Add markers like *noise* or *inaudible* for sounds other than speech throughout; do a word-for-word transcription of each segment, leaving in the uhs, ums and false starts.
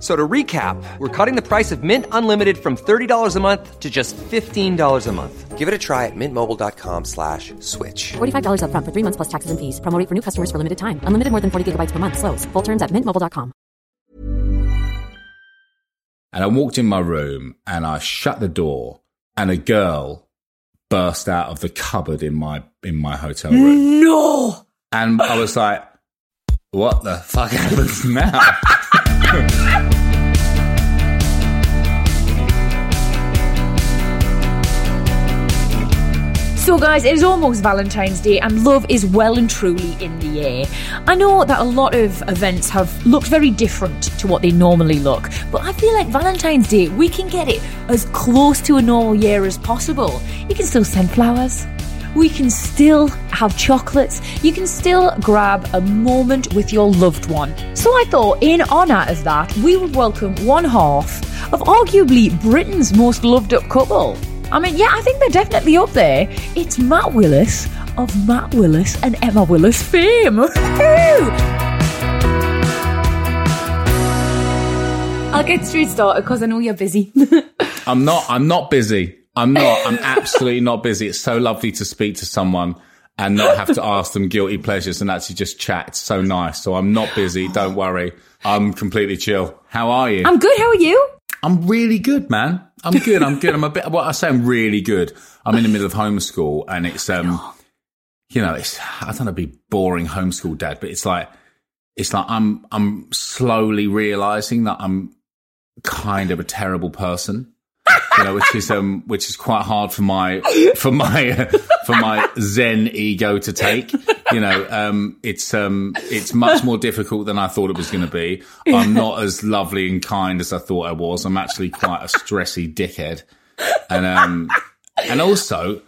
So to recap, we're cutting the price of Mint Unlimited from thirty dollars a month to just fifteen dollars a month. Give it a try at mintmobile.com slash switch. forty-five dollars up front for three months plus taxes and fees. Promo rate for new customers for limited time. Unlimited more than forty gigabytes per month. Slows full terms at mint mobile dot com. And I walked in my room and I shut the door and a girl burst out of the cupboard in my in my hotel room. No! And I was like, what the fuck happens now? So guys, it is almost Valentine's Day and love is well and truly in the air. I know that a lot of events have looked very different to what they normally look, but I feel like Valentine's Day, we can get it as close to a normal year as possible. You can still send flowers. We can still have chocolates. You can still grab a moment with your loved one. So I thought, in honour of that, we would welcome one half of arguably Britain's most loved-up couple. I mean, yeah, I think they're definitely up there. It's Matt Willis of Matt Willis and Emma Willis fame. I'll get straight started because I know you're busy. I'm not. I'm not busy. I'm not. I'm absolutely not busy. It's so lovely to speak to someone and not have to ask them guilty pleasures and actually just chat. It's so nice. So I'm not busy. Don't worry. I'm completely chill. How are you? I'm good. How are you? I'm really good, man. I'm good. I'm good. I'm a bit, what well, I say, I'm really good. I'm in the middle of homeschool and it's, um, you know, it's, I don't want to be boring homeschool dad, but it's like, it's like I'm, I'm slowly realizing that I'm kind of a terrible person. You know, which is um, which is quite hard for my for my uh, for my Zen ego to take. You know, um, it's um, it's much more difficult than I thought it was going to be. I'm not as lovely and kind as I thought I was. I'm actually quite a stressy dickhead, and um, and also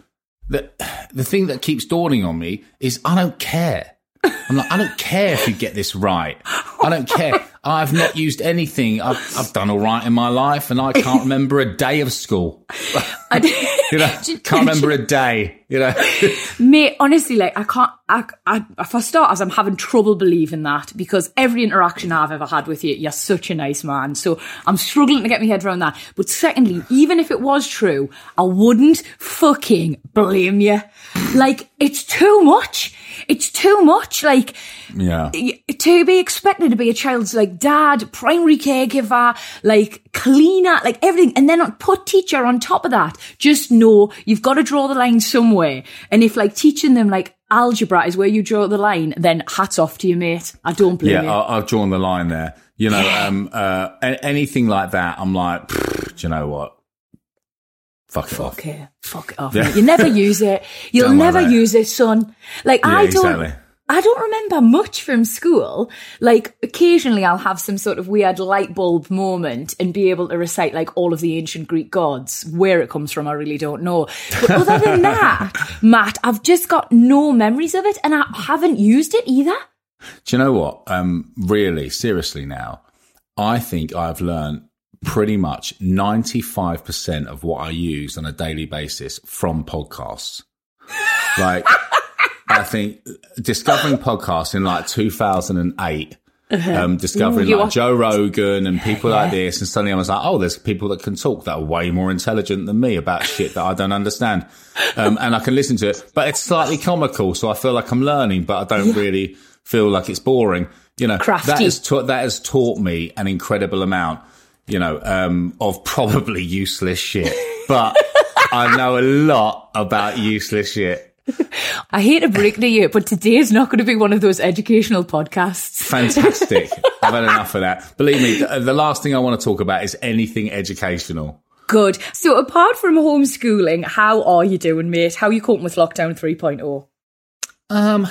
the the thing that keeps dawning on me is I don't care. I'm like, I don't care if you get this right. I don't care. I've not used anything. I've, I've done all right in my life, and I can't remember a day of school. You know, can't remember a day. You know, mate. Honestly, like I can't. I, I, for starters, I'm having trouble believing that because every interaction I've ever had with you, you're such a nice man. So I'm struggling to get my head around that. But secondly, even if it was true, I wouldn't fucking blame you. Like it's too much. It's too much. Like, yeah, to be expected to be a child's like dad, primary caregiver, like cleaner, like everything, and then put teacher on top of that. Just know you've got to draw the line somewhere. And if like teaching them like algebra is where you draw the line, then hats off to you, mate. I don't blame yeah, you. Yeah, I've drawn the line there. You know, um, uh, anything like that, I'm like, do you know what? Fuck it Fuck off. It. Fuck it off. Yeah. You never use it. You'll never use it, son. Like yeah, I don't. Exactly. I don't remember much from school. Like, occasionally I'll have some sort of weird light bulb moment and be able to recite, like, all of the ancient Greek gods. Where it comes from, I really don't know. But other than that, Matt, I've just got no memories of it and I haven't used it either. Do you know what? Um, really, seriously now, I think I've learned pretty much ninety-five percent of what I use on a daily basis from podcasts. Like... I think discovering podcasts in like two thousand eight, uh-huh. um, discovering Ooh, like are- Joe Rogan and people yeah. like this. And suddenly I was like, oh, there's people that can talk that are way more intelligent than me about shit that I don't understand. Um, and I can listen to it, but it's slightly comical. So I feel like I'm learning, but I don't yeah. really feel like it's boring. You know, Crafty. that has ta- that has taught me an incredible amount, you know, um, of probably useless shit, but I know a lot about useless shit. I hate to break to you, but today is not going to be one of those educational podcasts. Fantastic. I've had enough of that. Believe me, the last thing I want to talk about is anything educational. Good. So apart from homeschooling, how are you doing, mate? How are you coping with lockdown three point oh? Um,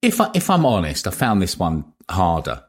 if, I, if I'm honest, I found this one harder.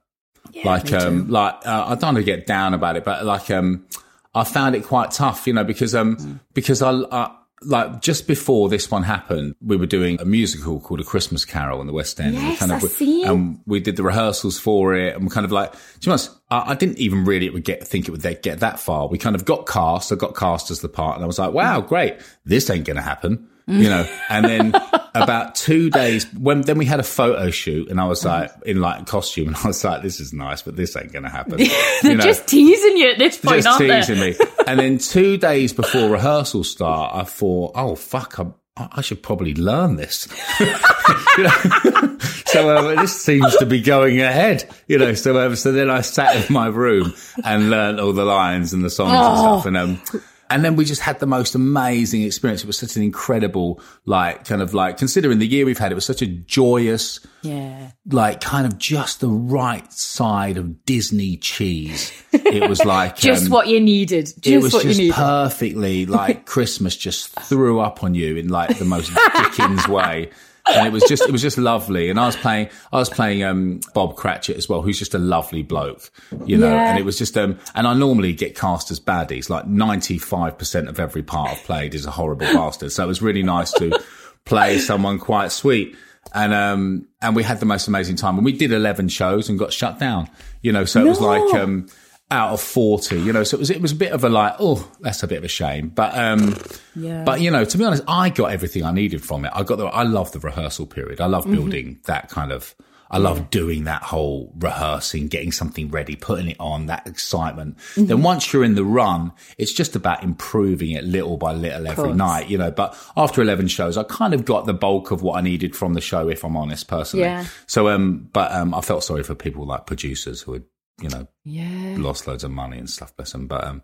Yeah, like, um, like uh, I don't want to get down about it, but like um, I found it quite tough, you know, because um, mm. because I... I like just before this one happened, we were doing a musical called A Christmas Carol in the West End. Yes, and we kind of, I see. And we did the rehearsals for it, and we kind of like, to be honest, I, I didn't even really it would get think it would get that far. We kind of got cast. I got cast as the part, and I was like, wow, great, this ain't going to happen, you know. And then about two days, when then we had a photo shoot, and I was like in like costume, and I was like, this is nice, but this ain't going to happen. They're you know, just teasing you at this point, just aren't teasing they? me. And then two days before rehearsal start, I thought, oh, fuck, I'm, I should probably learn this. You know? *laughs* so um, this seems to be going ahead, you know. So um, so then I sat in my room and learned all the lines and the songs oh. and stuff. And um, and then we just had the most amazing experience. It was such an incredible, like, kind of like, considering the year we've had, it was such a joyous, yeah, like kind of just the right side of Disney cheese. It was like just um, what you needed. Just it was what just you needed. Perfectly like Christmas just threw up on you in like the most Dickens way, and it was just it was just lovely. And I was playing I was playing um, Bob Cratchit as well, who's just a lovely bloke, you know. Yeah. And it was just um. And I normally get cast as baddies. Like ninety-five percent of every part I've played is a horrible bastard. So it was really nice to play someone quite sweet. And um and we had the most amazing time. And we did eleven shows and got shut down, you know. So it no. was like um out of forty, you know. So it was it was a bit of a like, oh, that's a bit of a shame. But um yeah. But you know, to be honest, I got everything I needed from it. I got the I love the rehearsal period. I love mm-hmm. building that kind of. I love yeah. doing that whole rehearsing, getting something ready, putting it on, that excitement. Mm-hmm. Then once you're in the run, it's just about improving it little by little every night, you know. But after eleven shows, I kind of got the bulk of what I needed from the show, if I'm honest, personally. Yeah. So, um, but um, I felt sorry for people like producers who had, you know, yeah. lost loads of money and stuff, bless them. But um,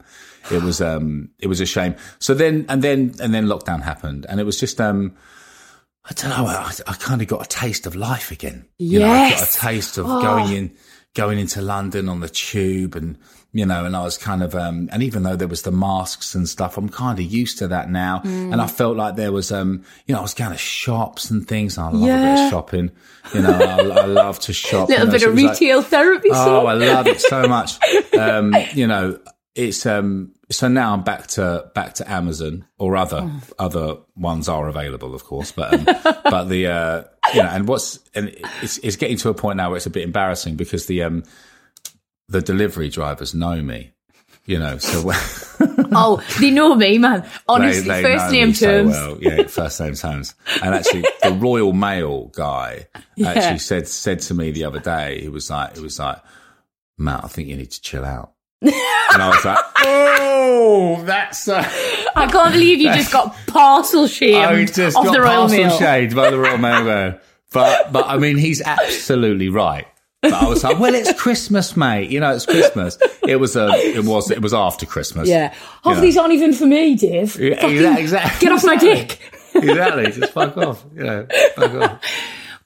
it was um, it was a shame. So then, and then, and then lockdown happened, and it was just um. I don't know. I, I kind of got a taste of life again. You yes. know, I got a taste of oh. going in, going into London on the tube, and you know, and I was kind of, um, and even though there was the masks and stuff, I'm kind of used to that now. Mm. And I felt like there was, um, you know, I was going to shops and things. And I love yeah. a bit of shopping. You know, I, I love to shop. A little you know, bit so of retail like, therapy. Oh, so. I love it so much. Um, you know, it's um. So now I'm back to back to Amazon or other oh. other ones are available, of course. But um, but the uh, you know, and what's and it's it's getting to a point now where it's a bit embarrassing because the um the delivery drivers know me, you know. So oh, they know me, man. Honestly, they, they first name terms. So well. Yeah, first name terms. And actually, the Royal Mail guy yeah. actually said said to me the other day. He was like, he was like, Matt, I think you need to chill out. And I was like, oh, that's a... I can't believe you just got parcel shamed off the Royal Mail. I just got parcel shamed by the Royal Mail man. But, but I mean, he's absolutely right. But I was like, well, it's Christmas, mate. You know, it's Christmas. It was a, it was, it was after Christmas. Yeah. Half of these aren't even for me, Dave. Yeah, exactly, exactly. Get off my dick. Exactly. Just fuck off. You know, fuck off.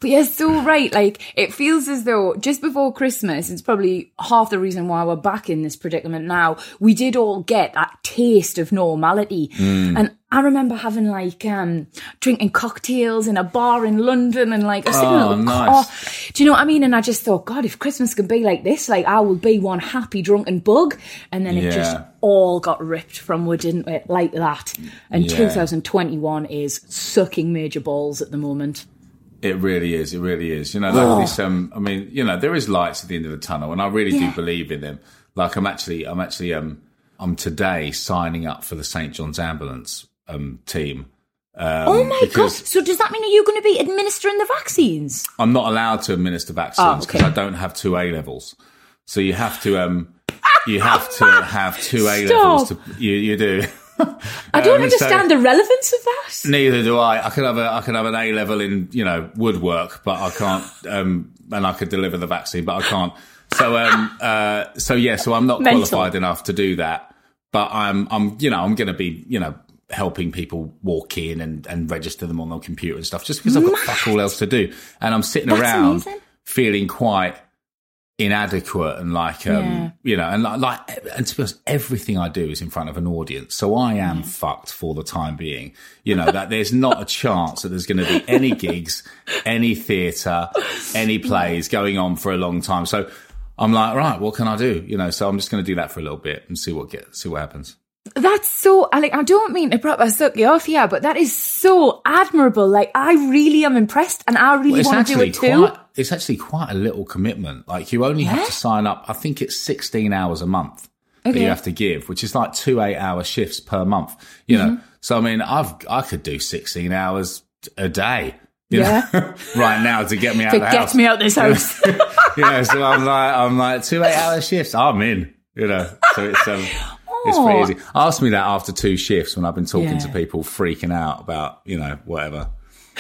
But you're so right. Like, it feels as though just before Christmas, it's probably half the reason why we're back in this predicament now. We did all get that taste of normality. Mm. And I remember having like um, drinking cocktails in a bar in London and like, I was oh, in a nice. car. Do you know what I mean? And I just thought, God, if Christmas could be like this, like I would be one happy drunken bug. And then it yeah. just all got ripped from wood, didn't it? Like that. And yeah. twenty twenty-one is sucking major balls at the moment. It really is. It really is. You know, like oh. this, um, I mean, you know, there is lights at the end of the tunnel, and I really yeah. do believe in them. Like, I'm actually, I'm actually, um, I'm today signing up for the Saint John's ambulance um, team. Um, oh my gosh! So does that mean are you going to be administering the vaccines? I'm not allowed to administer vaccines because oh, okay. I don't have two A levels. So you have to, um, you have to have two A levels. To, you, you do. I don't um, understand so, the relevance of that. Neither do I. I could have a, I could have an A level in, you know, woodwork, but I can't. Um, and I could deliver the vaccine, but I can't. So, um, uh, so yeah. So I'm not Mental. qualified enough to do that. But I'm, I'm, you know, I'm going to be, you know, helping people walk in and, and register them on their computer and stuff, just because I've got fuck all else to do, and I'm sitting That's around amazing. feeling quite inadequate and like um yeah. you know, and like, like and to be honest, everything I do is in front of an audience, so I am yeah. fucked for the time being, you know. That there's not a chance that there's going to be any gigs, any theatre, any plays going on for a long time. So I'm like, right, what can I do, you know? So I'm just going to do that for a little bit and see what get see what happens. That's so, like, I don't mean to proper suck you off here, but that is so admirable. Like, I really am impressed and I really well, want to do it quite, too. It's actually quite a little commitment. Like, you only yeah? have to sign up, I think it's sixteen hours a month okay. that you have to give, which is like two eight-hour shifts per month, you mm-hmm. know. So, I mean, I've I could do sixteen hours a day. You yeah. know, right now to get me out of the house. To get me out this house. Yeah, so I'm like, I'm like, two eight-hour shifts, I'm in, you know. So it's um, oh. it's pretty easy. Ask me that after two shifts when I've been talking yeah. to people freaking out about, you know, whatever.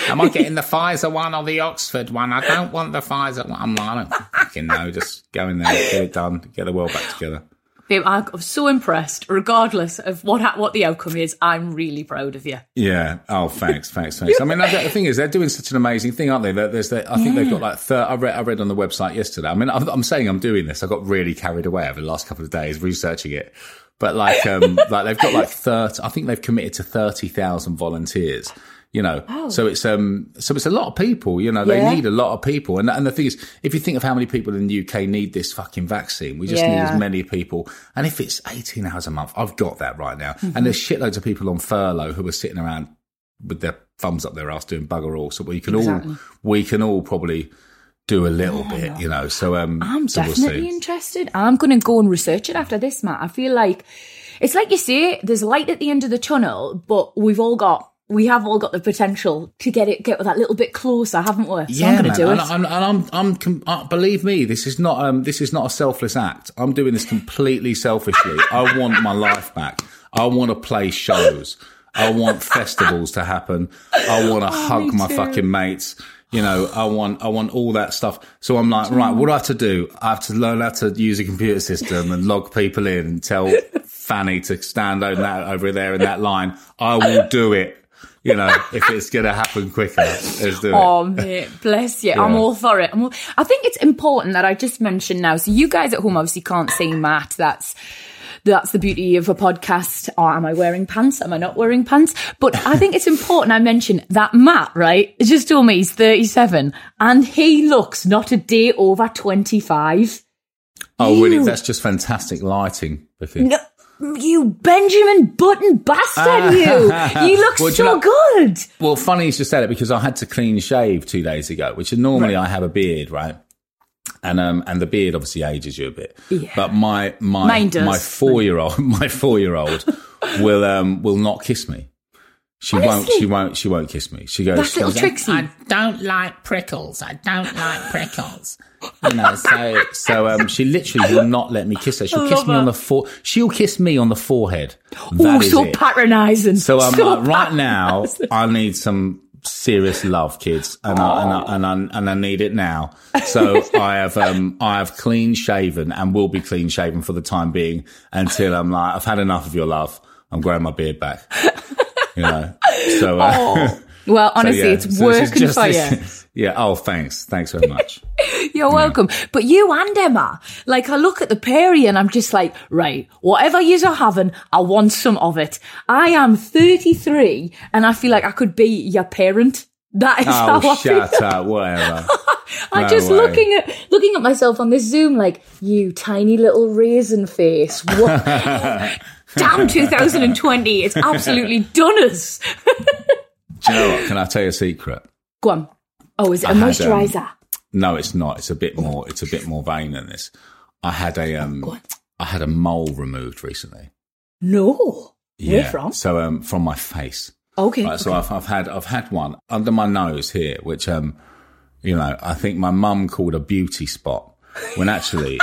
Am I getting the Pfizer one or the Oxford one? I don't want the Pfizer one. I'm like, I don't fucking know. Just go in there, get it done, get the world back together. Babe, I'm so impressed. Regardless of what what the outcome is, I'm really proud of you. Yeah. Oh, thanks, thanks, thanks. I mean, the thing is, they're doing such an amazing thing, aren't they? There's, the, I think yeah. they've got like thirty. I read, I read on the website yesterday. I mean, I'm, I'm saying I'm doing this. I got really carried away over the last couple of days researching it. But like, um, like they've got like thirty. I think they've committed to thirty thousand volunteers. You know, oh. so it's um, so it's a lot of people. You know, they yeah. need a lot of people, and and the thing is, if you think of how many people in the U K need this fucking vaccine, we just yeah. need as many people. And if it's eighteen hours a month, I've got that right now. Mm-hmm. And there's shitloads of people on furlough who are sitting around with their thumbs up their ass doing bugger all. So we can exactly. all we can all probably do a little yeah. bit. You know, so um, I'm so definitely we'll interested. I'm going to go and research it after this, Matt. I feel like it's like you say, there's light at the end of the tunnel, but we've all got. We have all got the potential to get it, get that little bit closer, haven't we? So yeah, I'm going to do it. And, and I'm, I'm, I'm, I'm, believe me, this is not, um, this is not a selfless act. I'm doing this completely selfishly. I want my life back. I want to play shows. I want festivals to happen. I want to oh, hug my too. fucking mates. You know, I want, I want all that stuff. So I'm like, right, what do I have to do? I have to learn how to use a computer system and log people in and tell Fanny to stand over that, over there in that line. I will do it. You know, if it's going to happen quicker, let's do it. Oh, mate, bless you. Yeah. I'm all for it. I'm all... I think it's important that I just mentioned now. So you guys at home obviously can't see Matt. That's that's the beauty of a podcast. Oh, am I wearing pants? Am I not wearing pants? But I think it's important I mention that Matt, right, just told me he's thirty-seven and he looks not a day over twenty-five. Oh, really? That's just fantastic lighting, I think. No. You Benjamin Button bastard, you! You look well, so you know, good! Well, funny you just said it because I had to clean shave two days ago, which is normally right. I have a beard, right? And um, and the beard obviously ages you a bit. Yeah. But my my my four-year-old, my four-year-old will um will not kiss me. She Honestly. won't. She won't. She won't kiss me. She goes. That's she little goes, Trixie. I don't like prickles. I don't like prickles. You know. So so um, she literally will not let me kiss her. She'll kiss me her. on the fore. She'll kiss me on the forehead. Oh, so patronising. So I'm so like, right now, I need some serious love, kids, and oh. I, and I, and I, and I need it now. So I have um I have clean shaven and will be clean shaven for the time being until I'm like I've had enough of your love. I'm growing my beard back. You know, so uh, oh. well, honestly, so, yeah. it's so working it's for this, you. Yeah. Oh, thanks, thanks very much. You're welcome. Yeah. But you and Emma, like, I look at the pair of you and I'm just like, right, whatever yous are having, I want some of it. I am thirty-three, and I feel like I could be your parent. That is oh, how I shut feel. Up, whatever. I'm no just way. looking at looking at myself on this Zoom, like you, tiny little raisin face. What? Damn, two thousand twenty, it's absolutely done us. Do you know what? Can I tell you a secret? Go on. Oh, is it a I moisturiser? Had, um, no, it's not. It's a bit more. It's a bit more vain than this. I had a um, Go on. I had a mole removed recently. No, yeah. where from? So um, from my face. Okay. Right, so okay. I've, I've had I've had one under my nose here, which um, you know, I think my mum called a beauty spot, when actually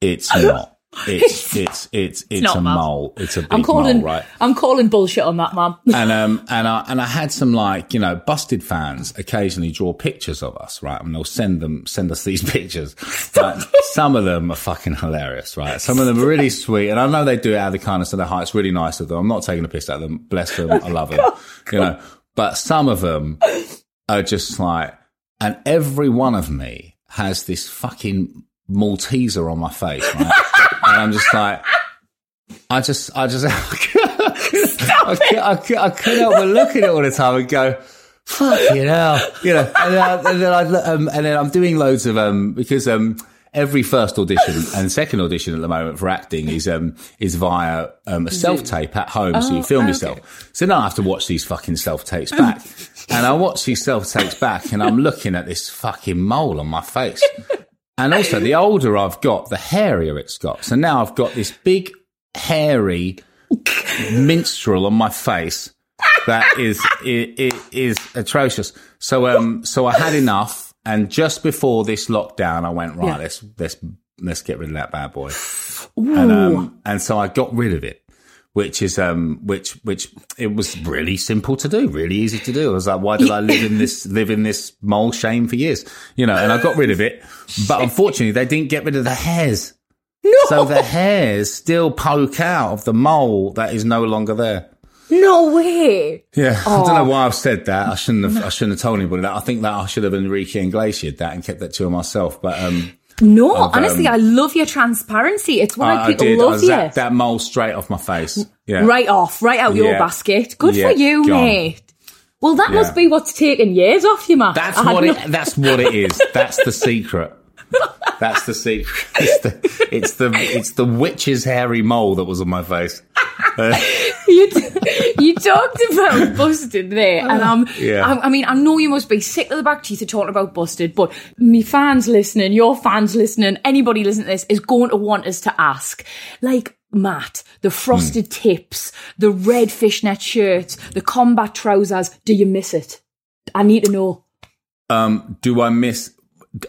it's not. It's it's it's it's, it's a mad. mole. It's a big I'm calling, mole, right? I'm calling bullshit on that, Mum. And um and I and I had some like you know Busted fans occasionally draw pictures of us, right? And they'll send them send us these pictures. But some of them are fucking hilarious, right? Some of them are really sweet, and I know they do it out of the kindness of their heart. It's really nice of them. I'm not taking a piss out of them. Bless them. I love them. God, you God. know. But some of them are just like, and every one of me has this fucking Malteser on my face, right? And I'm just like, I just, I just, I, could, I, could, I couldn't help but look at it all the time and go, fuck you know, you know. And then, I, and then I, um, and then I'm doing loads of um because um every first audition and second audition at the moment for acting is um is via um a self tape at home, oh, so you film okay. yourself. So now I have to watch these fucking self tapes back, and I watch these self tapes back, and I'm looking at this fucking mole on my face, and also the older I've got, the hairier it's got. So now I've got this big hairy minstrel on my face that is it, it is atrocious. So um so I had enough. And just before this lockdown, I went, right, yeah. let's let's let's get rid of that bad boy. Ooh. And um, and so I got rid of it, which is um, which which it was really simple to do, really easy to do. I was like, why did I live in this live in this mole shame for years, you know? And I got rid of it, but unfortunately, they didn't get rid of the hairs, no. so the hairs still poke out of the mole that is no longer there. No way. Yeah, oh. I don't know why I've said that. I shouldn't have. I shouldn't have told anybody that. I think that I should have Enrique Iglesias that and kept that to myself. But um, no, I've, honestly, um, I love your transparency. It's why I, people I did. love I zapped you. That mole straight off my face. Yeah, right off, right out yeah. your basket. Good yeah, for you, gone. mate. Well, that yeah. must be what's taken years off you, Matt. That's I what. It, no- that's what it is. That's the secret. That's the secret. It's the, it's the it's the witch's hairy mole that was on my face. you, t- you talked about Busted there, and um, yeah. I, I mean, I know you must be sick to the back teeth of talking about Busted, but me fans listening, your fans listening, anybody listening to this is going to want us to ask, like, Matt, the frosted mm. tips, the red fishnet shirts, the combat trousers. Do you miss it? I need to know. Um, do I miss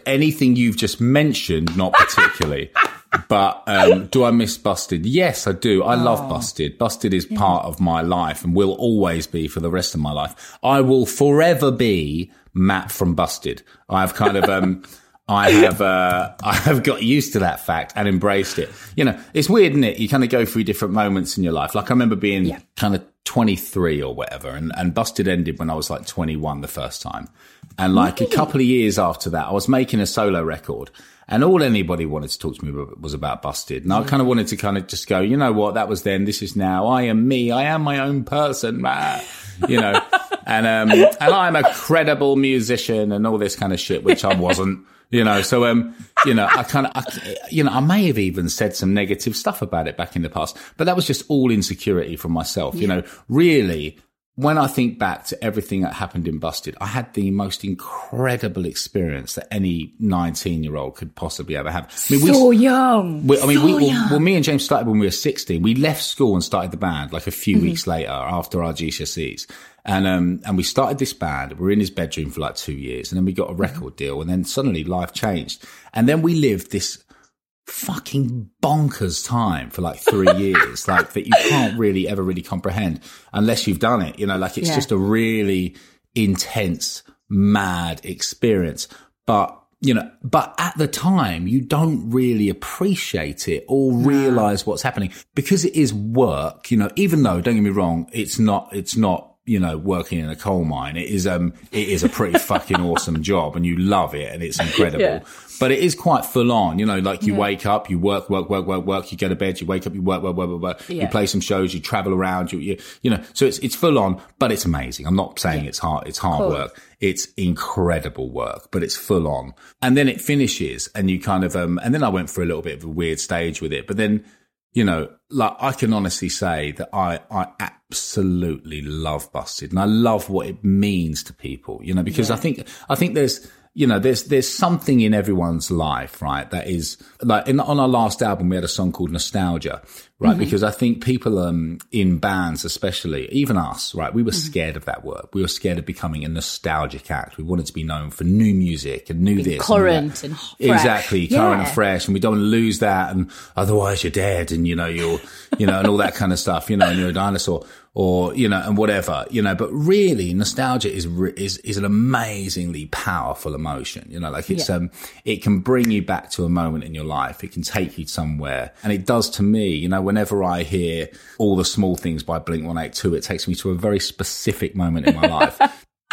anything you've just mentioned? Not particularly. But um, do I miss Busted? Yes, I do. I oh. love Busted. Busted is yeah. part of my life and will always be for the rest of my life. I will forever be Matt from Busted. I have kind of, um, I have, uh, I have got used to that fact and embraced it. You know, it's weird, isn't it? You kind of go through different moments in your life. Like I remember being yeah. kind of twenty-three or whatever, and, and Busted ended when I was like twenty-one the first time. And like really? a couple of years after that, I was making a solo record. And all anybody wanted to talk to me about was about Busted. And I kind of wanted to kind of just go, you know what, that was then, this is now. I am me. I am my own person, you know. and um, and I'm a credible musician and all this kind of shit, which I wasn't, you know. So, um, you know, I kind of, I, you know, I may have even said some negative stuff about it back in the past, but that was just all insecurity from myself, yeah. you know. Really, when I think back to everything that happened in Busted, I had the most incredible experience that any nineteen-year-old could possibly ever have. I mean, so we, young. We, I mean, so we, young. Well, me and James started when we were sixteen. We left school and started the band like a few mm-hmm. weeks later after our G C S Es. And um, and we started this band. We were in his bedroom for like two years. And then we got a record deal. And then suddenly life changed. And then we lived this fucking bonkers time for like three years, like that you can't really ever really comprehend unless you've done it, you know, like it's yeah. just a really intense, mad experience. But, you know, but at the time you don't really appreciate it or realize what's happening because it is work, you know, even though don't get me wrong, it's not, it's not, you know, working in a coal mine. It is, um, it is a pretty fucking awesome job and you love it and it's incredible, yeah. but it is quite full on, you know, like you yeah. wake up, you work, work, work, work, work, you go to bed, you wake up, you work, work, work, work, work, yeah. you play some shows, you travel around, you, you, you know, so it's, it's full on, but it's amazing. I'm not saying yeah. it's hard, it's hard cool. work. It's incredible work, but it's full on. And then it finishes and you kind of, um, and then I went for a little bit of a weird stage with it, but then, you know, like I can honestly say that I, I absolutely love Busted and I love what it means to people, you know, because yeah. I think, I think there's, you know, there's, there's something in everyone's life, right? That is like in, on our last album, we had a song called Nostalgia, right? Mm-hmm. Because I think people, um, in bands, especially even us, right? We were mm-hmm. scared of that word. We were scared of becoming a nostalgic act. We wanted to be known for new music and new Being this. Current and, and Exactly. Yeah. Current and fresh. And we don't want to lose that. And otherwise you're dead. And you know, you're, you know, and all that kind of stuff, you know, and you're a dinosaur. Or, you know, and whatever, you know, but really nostalgia is, is, is an amazingly powerful emotion. You know, like it's, yeah. um, it can bring you back to a moment in your life. It can take you somewhere. And it does to me, you know, whenever I hear All the Small Things by Blink one eighty-two, it takes me to a very specific moment in my life.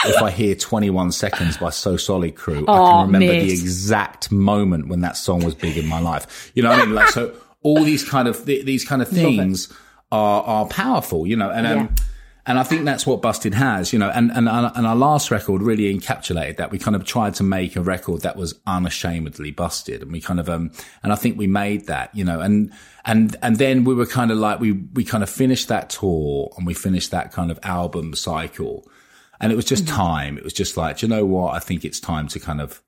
If I hear twenty-one seconds by So Solid Crew, oh, I can remember mate. the exact moment when that song was big in my life. You know what I mean? Like, so all these kind of, th- these kind of things. are are powerful, you know, and um, yeah. And I think that's what Busted has, you know, and, and, and our last record really encapsulated that. We kind of tried to make a record that was unashamedly Busted. And we kind of, um, and I think we made that, you know, and, and, and then we were kind of like, we, we kind of finished that tour and we finished that kind of album cycle. And it was just mm-hmm. time. It was just like, do you know what? I think it's time to kind of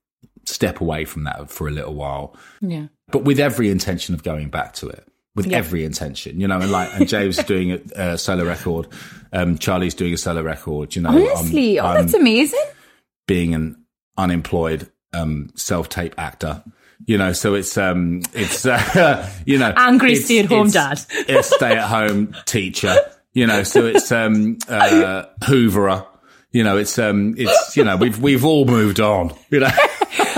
step away from that for a little while. Yeah. But with every intention of going back to it. With yeah. every intention, you know, and like, and James is doing a, a solo record, um, Charlie's doing a solo record, you know. Honestly, I'm, oh, I'm that's amazing. Being an unemployed um, self-tape actor, you know, so it's, um, it's, uh, you know, angry stay-at-home dad, a stay-at-home teacher, you know, so it's um, uh, Hooverer, you know, it's um, it's you know, we've we've all moved on, you know.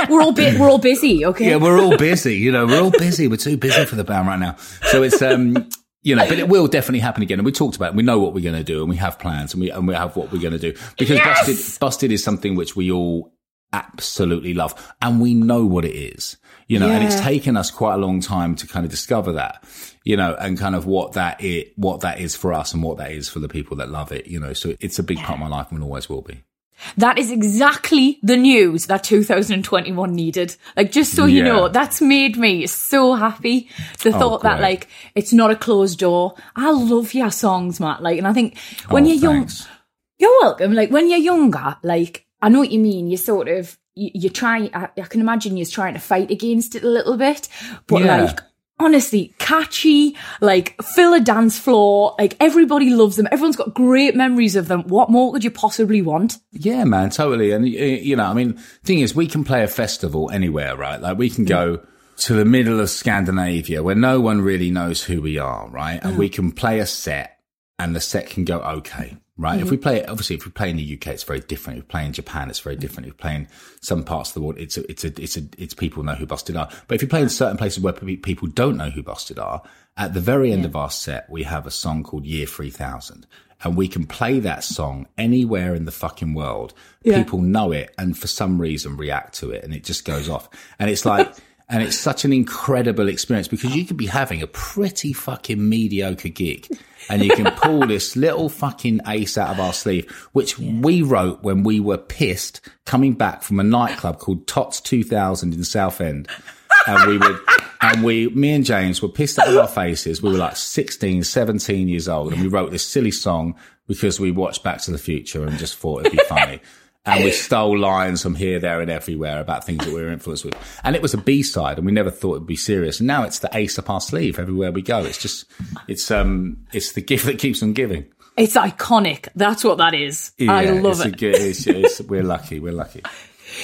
We're all bu- we're all busy, okay? Yeah, we're all busy. You know, we're all busy. We're too busy for the band right now. So it's um, you know, but it will definitely happen again. And we talked about it. We know what we're going to do, and we have plans, and we and we have what we're going to do because yes! Busted, Busted is something which we all absolutely love, and we know what it is, you know. Yeah. And it's taken us quite a long time to kind of discover that, you know, and kind of what that it what that is for us and what that is for the people that love it, you know. So it's a big part of my life and always will be. That is exactly the news that two thousand twenty-one needed. Like, just so you yeah. know, that's made me so happy. The thought oh, that, like, it's not a closed door. I love your songs, Matt. Like, and I think when oh, you're thanks. young, you're welcome. Like, when you're younger, like, I know what you mean. You're sort of, you, you're trying, I, I can imagine you're trying to fight against it a little bit. But, yeah. like, honestly, catchy, like, fill a dance floor, like, everybody loves them. Everyone's got great memories of them. What more could you possibly want? Yeah, man, totally. And, you know, I mean, thing is, we can play a festival anywhere, right? Like, we can go yeah. to the middle of Scandinavia where no one really knows who we are, right? And yeah. we can play a set and the set can go okay, right? Mm-hmm. If we play, obviously, if we play in the U K, it's very different. If we play in Japan, it's very different. If we play in some parts of the world, it's a, it's a, it's a, it's people know who Busted are. But if you play in certain places where people don't know who Busted are, at the very end yeah. of our set, we have a song called Year three thousand. And we can play that song anywhere in the fucking world. Yeah. People know it and for some reason react to it and it just goes off. And it's like, and it's such an incredible experience because you could be having a pretty fucking mediocre gig and you can pull this little fucking ace out of our sleeve, which yeah. we wrote when we were pissed coming back from a nightclub called Tots two thousand in Southend. And we would, and we, me and James were pissed out of our faces. We were like sixteen, seventeen years old and we wrote this silly song because we watched Back to the Future and just thought it'd be funny. And we stole lines from here, there, and everywhere about things that we were influenced with. And it was a B-side, and we never thought it'd be serious. And now it's the ace up our sleeve everywhere we go. It's just, it's um, it's the gift that keeps on giving. It's iconic. That's what that is. Yeah, I love it's it. A good, it's, it's, we're lucky. We're lucky.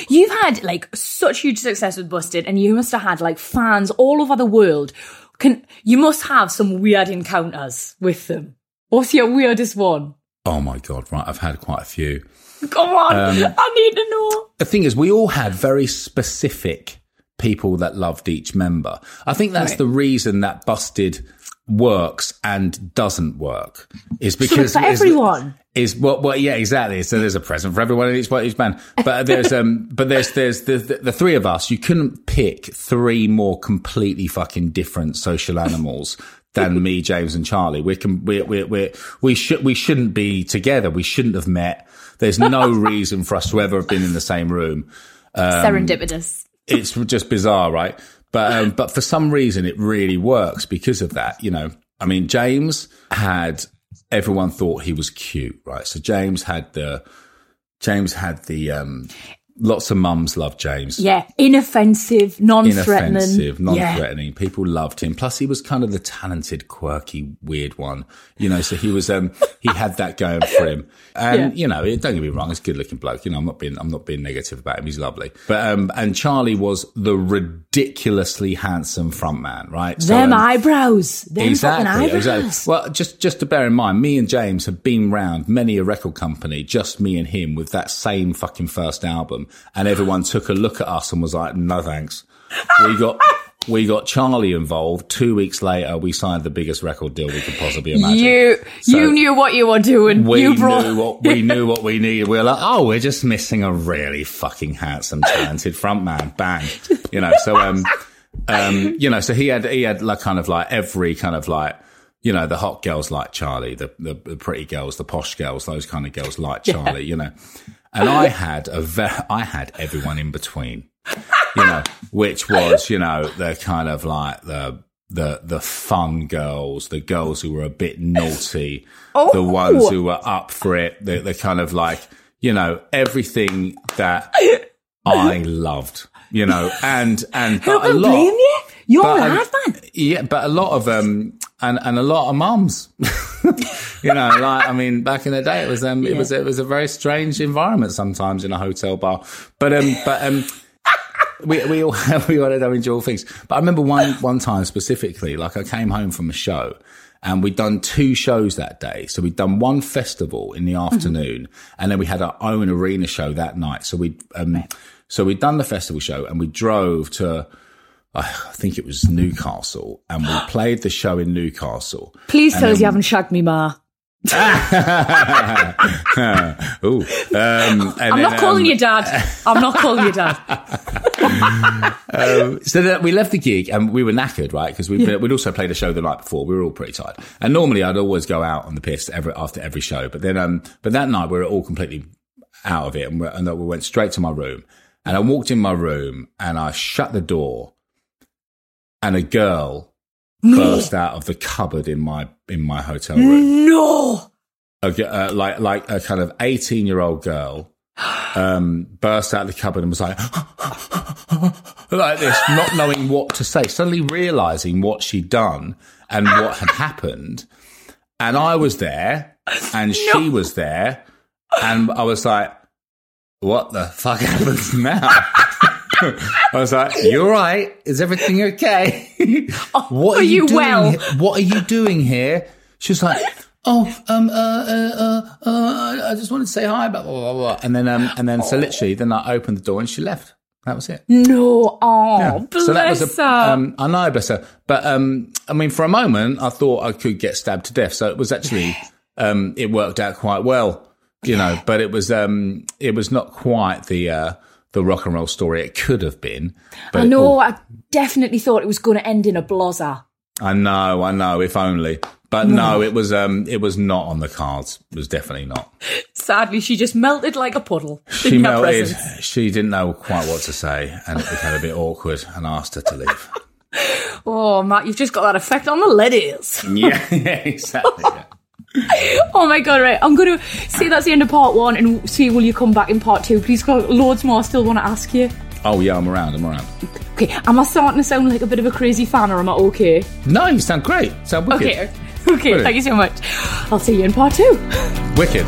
You've had like such huge success with Busted, and you must have had like fans all over the world. Can you must have some weird encounters with them? What's your weirdest one? Oh my God! Right, I've had quite a few. Come on, um, I need to know. The thing is, we all had very specific people that loved each member. I think that's right. the reason that Busted works and doesn't work is because so for everyone is, is well, well, yeah, exactly. So there's a present for everyone in each, each band. But there's um, but there's there's the, the the three of us. You couldn't pick three more completely fucking different social animals. Than me, James, and Charlie. We can, we, we, we, we should, we shouldn't be together. We shouldn't have met. There's no reason for us to ever have been in the same room. Um, Serendipitous. It's just bizarre, right? But, um, but for some reason, it really works because of that. You know, I mean, James had everyone thought he was cute, right? So James had the, James had the, um, lots of mums loved James. Yeah, inoffensive, non-threatening. Inoffensive, non-threatening. Yeah. People loved him. Plus, he was kind of the talented, quirky, weird one. You know, so he was. Um, he had that going for him. And yeah. you know, don't get me wrong, he's a good-looking bloke. You know, I'm not being, I'm not being negative about him. He's lovely. But um, and Charlie was the ridiculously handsome frontman, right? So, them um, eyebrows. Them exactly, fucking eyebrows. Exactly. Well, just just to bear in mind, me and James have been round many a record company, just me and him, with that same fucking first album. And everyone took a look at us and was like, no thanks. We got we got Charlie involved. Two weeks later, we signed the biggest record deal we could possibly imagine. You so you knew what you were doing. We, you brought- knew, what, we knew what we needed. We were like, oh, we're just missing a really fucking handsome, talented front man. Bang. You know, so um um you know, so he had he had like kind of like every kind of like you know, the hot girls like Charlie, the, the, the pretty girls, the posh girls, those kind of girls like Charlie, yeah. you know. And I had a very, I had everyone in between, you know, which was, you know, the kind of like the, the, the fun girls, the girls who were a bit naughty, oh. the ones who were up for it, the, the kind of like, you know, everything that I loved, you know, and, and, but a lot. Blame you? You're a hard fan. Yeah, but a lot of, um, And and a lot of mums, you know, like, I mean, back in the day, it was um, it yeah. was it was a very strange environment sometimes in a hotel bar. But um, but um, we we all we wanted to enjoy all things. But I remember one one time specifically, like I came home from a show, and we'd done two shows that day. So we'd done one festival in the afternoon, mm-hmm. and then we had our own arena show that night. So we um, so we'd done the festival show, and we drove to. I think it was Newcastle, and we played the show in Newcastle. Please tell us then... you haven't shagged me, Ma. Ooh, um, and I'm then, not calling um... you Dad. I'm not calling you Dad. um, so that we left the gig, and we were knackered, right? Because we'd, yeah. we'd also played a show the night before. We were all pretty tired. And normally, I'd always go out on the piss every, after every show. But then, um, but that night, we were all completely out of it, and, and we went straight to my room. And I walked in my room, and I shut the door. And a girl no. burst out of the cupboard in my in my hotel room. No, a, uh, like like a kind of eighteen year old girl um, burst out of the cupboard and was like like this, not knowing what to say. Suddenly realizing what she'd done and what had happened, and I was there, and no. she was there, and I was like, "What the fuck happens now?" I was like, "You're right. Is everything okay? What are, are you, you doing? Well? Here? What are you doing here?" She was like, "Oh, um, uh, uh, uh, uh I just wanted to say hi." Blah, blah, blah, blah. And then, um, and then, oh. so literally, then I opened the door and she left. That was it. No, oh, yeah. bless so that was a, her. Um, I know, bless her. But um, I mean, for a moment, I thought I could get stabbed to death. So it was actually, um, it worked out quite well, you know. But it was, um, it was not quite the. Uh, The rock and roll story it could have been. But I know, it, oh, I definitely thought it was going to end in a blazer. I know, I know, if only. But no, no it was um, it was not on the cards. It was definitely not. Sadly, she just melted like a puddle. She melted. Presence. She didn't know quite what to say, and it became a bit awkward, and asked her to leave. Oh, Matt, you've just got that effect on the ladies. yeah, yeah, exactly. Yeah. Oh my God, right. I'm going to say that's the end of part one and see will you come back in part two. Please, loads more I still want to ask you. Oh yeah, I'm around, I'm around. Okay, am I starting to sound like a bit of a crazy fan or am I okay? No, you sound great. You sound wicked. Okay, okay, brilliant. Thank you so much. I'll see you in part two. Wicked.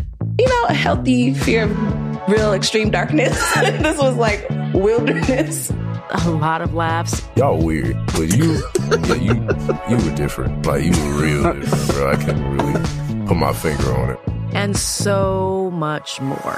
you know, a healthy fear of real extreme darkness. This was like wilderness. A lot of laughs. Y'all weird, but you, yeah, you, you were different. Like, you were real different, bro. I couldn't really put my finger on it. And so much more.